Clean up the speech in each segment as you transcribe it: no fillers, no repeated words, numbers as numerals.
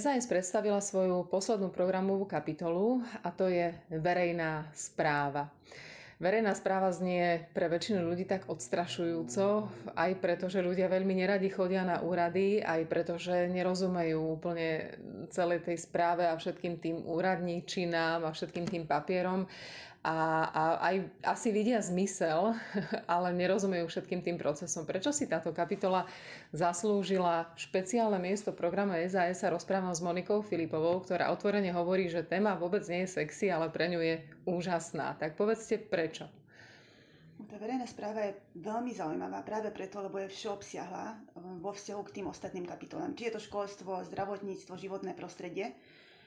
SAS predstavila svoju poslednú programovú kapitolu a to je verejná správa. Verejná správa znie pre väčšinu ľudí tak odstrašujúco, aj preto, že ľudia veľmi neradi chodia na úrady, aj preto, že nerozumejú úplne celej tej správe a všetkým tým úradníčinám a všetkým tým papierom. A aj asi vidia zmysel, ale nerozumejú všetkým tým procesom. Prečo si táto kapitola zaslúžila špeciálne miesto v programe SAS, sa rozprávam s Monikou Filipovou, ktorá otvorene hovorí, že téma vôbec nie je sexy, ale pre ňu je úžasná. Tak povedzte, prečo? Tá verejná správa je veľmi zaujímavá práve preto, lebo je všeobsiahla vo vzťahu k tým ostatným kapitolám. Či je to školstvo, zdravotníctvo, životné prostredie.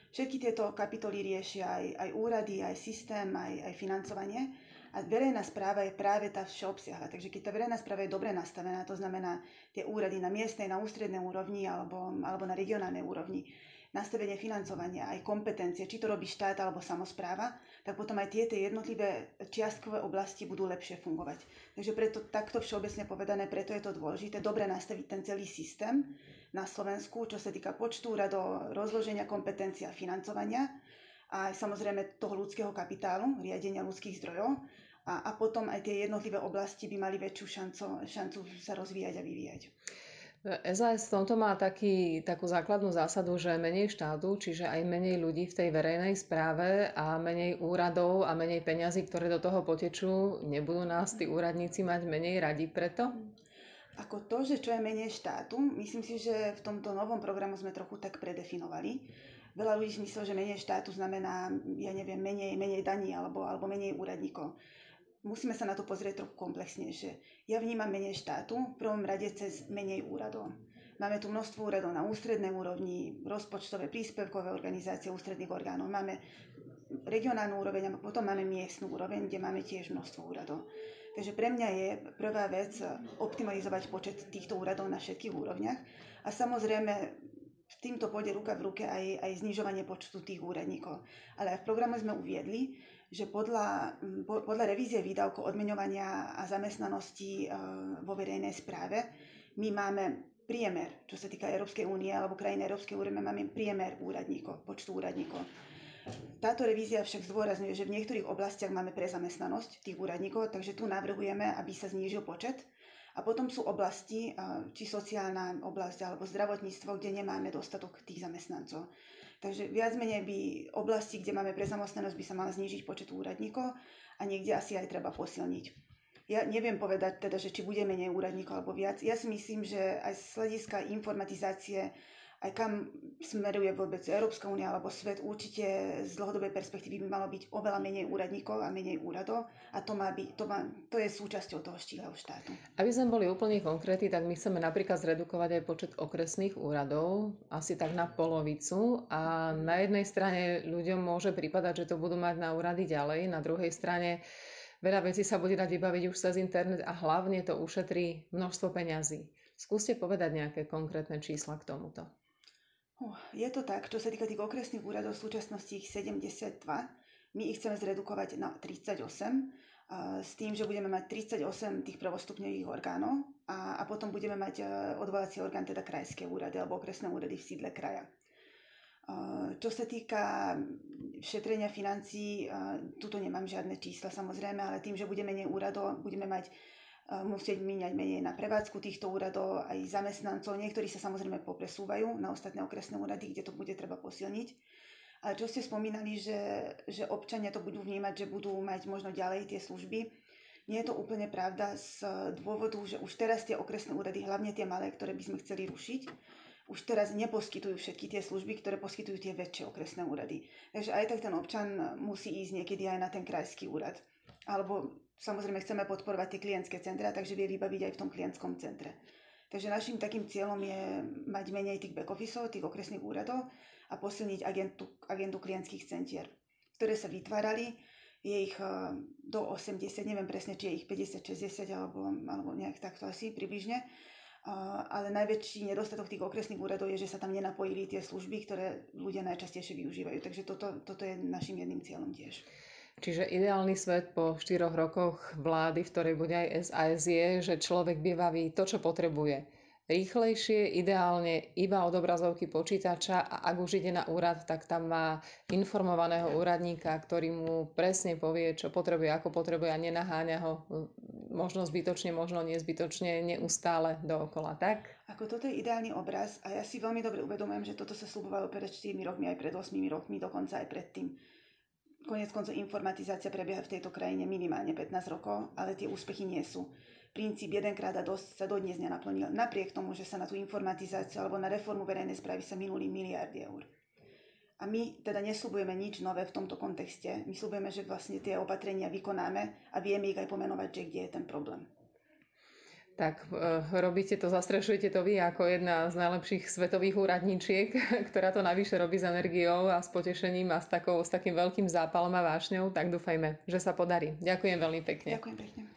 Všetky tieto kapitoly riešia aj úrady, aj systém, aj financovanie. A verejná správa je práve tá všeobsiahla. Takže keď tá verejná správa je dobre nastavená, to znamená tie úrady na miestnej, na ústrednej úrovni alebo na regionálnej úrovni, nastavenie financovania, aj kompetencie, či to robí štát alebo samospráva, tak potom aj tieto jednotlivé čiastkové oblasti budú lepšie fungovať. Takže preto takto všeobecne povedané, preto je to dôležité dobre nastaviť ten celý systém na Slovensku, čo sa týka počtu úradov, rozloženia kompetencií a financovania a samozrejme toho ľudského kapitálu, riadenia ľudských zdrojov a potom aj tie jednotlivé oblasti by mali väčšiu šancu sa rozvíjať a vyvíjať. SAS v tomto má takú základnú zásadu, že menej štátu, čiže aj menej ľudí v tej verejnej správe a menej úradov a menej peňazí, ktoré do toho potečú, nebudú nás tí úradníci mať menej radi preto? Ako to, že čo je menej štátu, myslím si, že v tomto novom programu sme trochu tak predefinovali. Veľa ľudí si myslí, že menej štátu znamená, ja neviem, menej daní alebo menej úradníkov. Musíme sa na to pozrieť trochu komplexnejšie. Ja vnímam menej štátu, v prvom rade cez menej úradov. Máme tu množstvo úradov na ústrednej úrovni, rozpočtové, príspevkové organizácie ústredných orgánov. Máme regionálnu úroveň a potom máme miestnu úroveň, kde máme tiež množstvo úradov. Takže pre mňa je prvá vec optimalizovať počet týchto úradov na všetkých úrovniach. A samozrejme, v týmto pôjde ruka v ruke aj znižovanie počtu tých úradníkov. Ale v programe sme uviedli, že podľa revízie výdavkov odmeňovania a zamestnanosti vo verejnej správe my máme priemer, čo sa týka Európskej únie alebo krajiny Európskej únie, máme priemer úradníkov, počtu úradníkov. Táto revízia však zdôrazňuje, že v niektorých oblastiach máme prezamestnanosť tých úradníkov, takže tu navrhujeme, aby sa znížil počet. A potom sú oblasti, či sociálna oblasť alebo zdravotníctvo, kde nemáme dostatok tých zamestnancov. Takže viac menej by oblasti, kde máme prezamestnanosť, by sa mal znížiť počet úradníkov a niekde asi aj treba posilniť. Ja neviem povedať teda, že či bude menej úradníkov alebo viac. Ja si myslím, že aj z hľadiska informatizácie, aj kam smeruje vôbec Európska únia alebo svet, určite z dlhodobej perspektívy by malo byť oveľa menej úradníkov a menej úradov a to je súčasťou toho štíhleho štátu. Aby sme boli úplne konkrétni, tak my chceme napríklad zredukovať aj počet okresných úradov asi tak na polovicu a na jednej strane ľuďom môže pripadať, že to budú mať na úrady ďalej, na druhej strane veľa vecí sa bude dať vybaviť už cez internet a hlavne to ušetrí množstvo peňazí. Skúste povedať nejaké konkrétne čísla k tomuto. Je to tak, čo sa týka tých okresných úradov, v súčasnosti ich 72, my ich chceme zredukovať na 38, s tým, že budeme mať 38 tých prvostupňových orgánov a potom budeme mať odvolací orgán, teda krajské úrady alebo okresné úrady v sídle kraja. Čo sa týka šetrenia financií, tuto nemám žiadne čísla samozrejme, ale tým, že bude menej úradov, budeme mať musieť míňať menej na prevádzku týchto úradov, aj zamestnancov. Niektorí sa samozrejme popresúvajú na ostatné okresné úrady, kde to bude treba posilniť. Ale čo ste spomínali, že občania to budú vnímať, že budú mať možno ďalej tie služby, nie je to úplne pravda z dôvodu, že už teraz tie okresné úrady, hlavne tie malé, ktoré by sme chceli rušiť, už teraz neposkytujú všetky tie služby, ktoré poskytujú tie väčšie okresné úrady. Takže aj tak ten občan musí ísť niekedy aj na ten krajský úrad. Alebo samozrejme chceme podporovať tie klientské centra, takže vie vybaviť aj v tom klientskom centre. Takže našim takým cieľom je mať menej tých back-officeov, tých okresných úradov a posilniť agendu klientských centier, ktoré sa vytvárali. Je ich do 80, neviem presne, či je ich 50, 60 alebo nejak takto asi približne. Ale najväčší nedostatok tých okresných úradov je, že sa tam nenapojili tie služby, ktoré ľudia najčastejšie využívajú. Takže toto je našim jedným cieľom tiež. Čiže ideálny svet po 4 rokoch vlády, v ktorej bude aj SAS, je, že človek vybaví to, čo potrebuje. rýchlejšie, ideálne iba od obrazovky počítača, a ak už ide na úrad, tak tam má informovaného úradníka, ktorý mu presne povie, čo potrebuje, ako potrebuje, a nenaháňa ho možno zbytočne, možno nezbytočne, neustále dookola. Tak? Ako toto je ideálny obraz a ja si veľmi dobre uvedomujem, že toto sa sľubovalo pred 4 rokmi, aj pred 8 rokmi, dokonca aj predtým. Koniec koncov informatizácia prebieha v tejto krajine minimálne 15 rokov, ale tie úspechy nie sú. Princíp jedenkrát a dosť sa dodnes nenaplnil, napriek tomu, že sa na tú informatizáciu alebo na reformu verejnej správy sa minuli miliardy eur. A my teda nesľubujeme nič nové v tomto kontexte. My sľubujeme, že vlastne tie opatrenia vykonáme a vieme ich aj pomenovať, že kde je ten problém. Tak robíte to, zastrešujete to vy ako jedna z najlepších svetových úradničiek, ktorá to navyše robí s energiou a s potešením a s takým veľkým zápalom a vášňou. Tak dúfajme, že sa podarí. Ďakujem veľmi pekne. Ďakujem pekne.